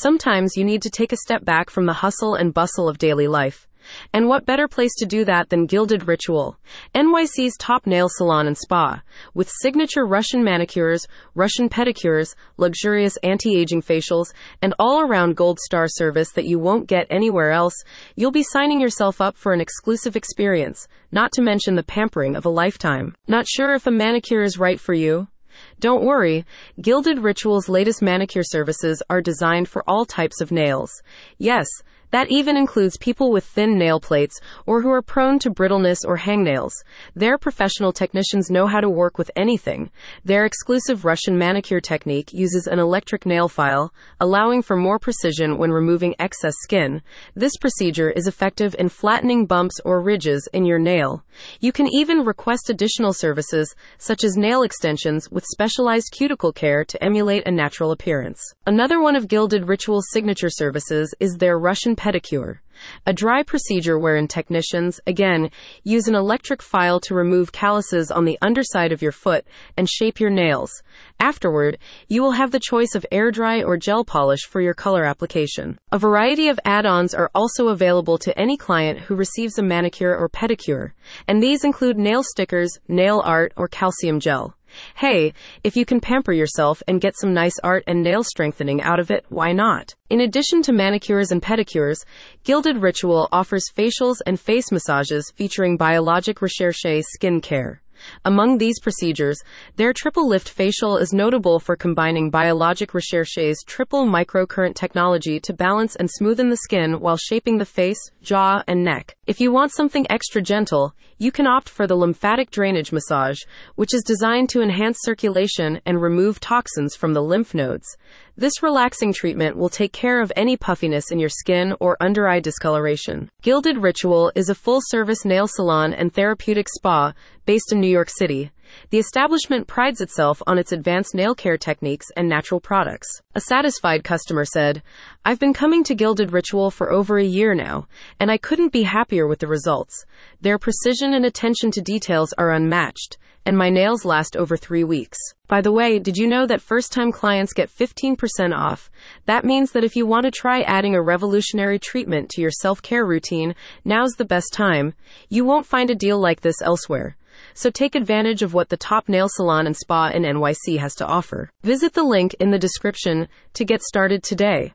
Sometimes you need to take a step back from the hustle and bustle of daily life. And what better place to do that than Gilded Ritual, NYC's top nail salon and spa, with signature Russian manicures, Russian pedicures, luxurious anti-aging facials, and all-around gold star service that you won't get anywhere else. You'll be signing yourself up for an exclusive experience, not to mention the pampering of a lifetime. Not sure if a manicure is right for you? Don't worry, Gilded Ritual's latest manicure services are designed for all types of nails. Yes, that even includes people with thin nail plates or who are prone to brittleness or hangnails. Their professional technicians know how to work with anything. Their exclusive Russian manicure technique uses an electric nail file, allowing for more precision when removing excess skin. This procedure is effective in flattening bumps or ridges in your nail. You can even request additional services, such as nail extensions with specialized cuticle care to emulate a natural appearance. Another one of Gilded Ritual's signature services is their Russian pedicure, a dry procedure wherein technicians, again, use an electric file to remove calluses on the underside of your foot and shape your nails. Afterward, you will have the choice of air dry or gel polish for your color application. A variety of add-ons are also available to any client who receives a manicure or pedicure, and these include nail stickers, nail art, or calcium gel. Hey, if you can pamper yourself and get some nice art and nail strengthening out of it, why not? In addition to manicures and pedicures, Gilded Ritual offers facials and face massages featuring Biologique Recherche skin care. Among these procedures, their Triple Lift Facial is notable for combining Biologique Recherche's triple microcurrent technology to balance and smoothen the skin while shaping the face, jaw, and neck. If you want something extra gentle, you can opt for the Lymphatic Drainage Massage, which is designed to enhance circulation and remove toxins from the lymph nodes. This relaxing treatment will take care of any puffiness in your skin or under-eye discoloration. Gilded Ritual is a full-service nail salon and therapeutic spa based in New York City. The establishment prides itself on its advanced nail care techniques and natural products. A satisfied customer said, "I've been coming to Gilded Ritual for over a year now, and I couldn't be happier with the results. Their precision and attention to details are unmatched, and my nails last over 3 weeks. By the way, did you know that first-time clients get 15% off? That means that if you want to try adding a revolutionary treatment to your self-care routine, now's the best time. You won't find a deal like this elsewhere. So take advantage of what the top nail salon and spa in NYC has to offer. Visit the link in the description to get started today.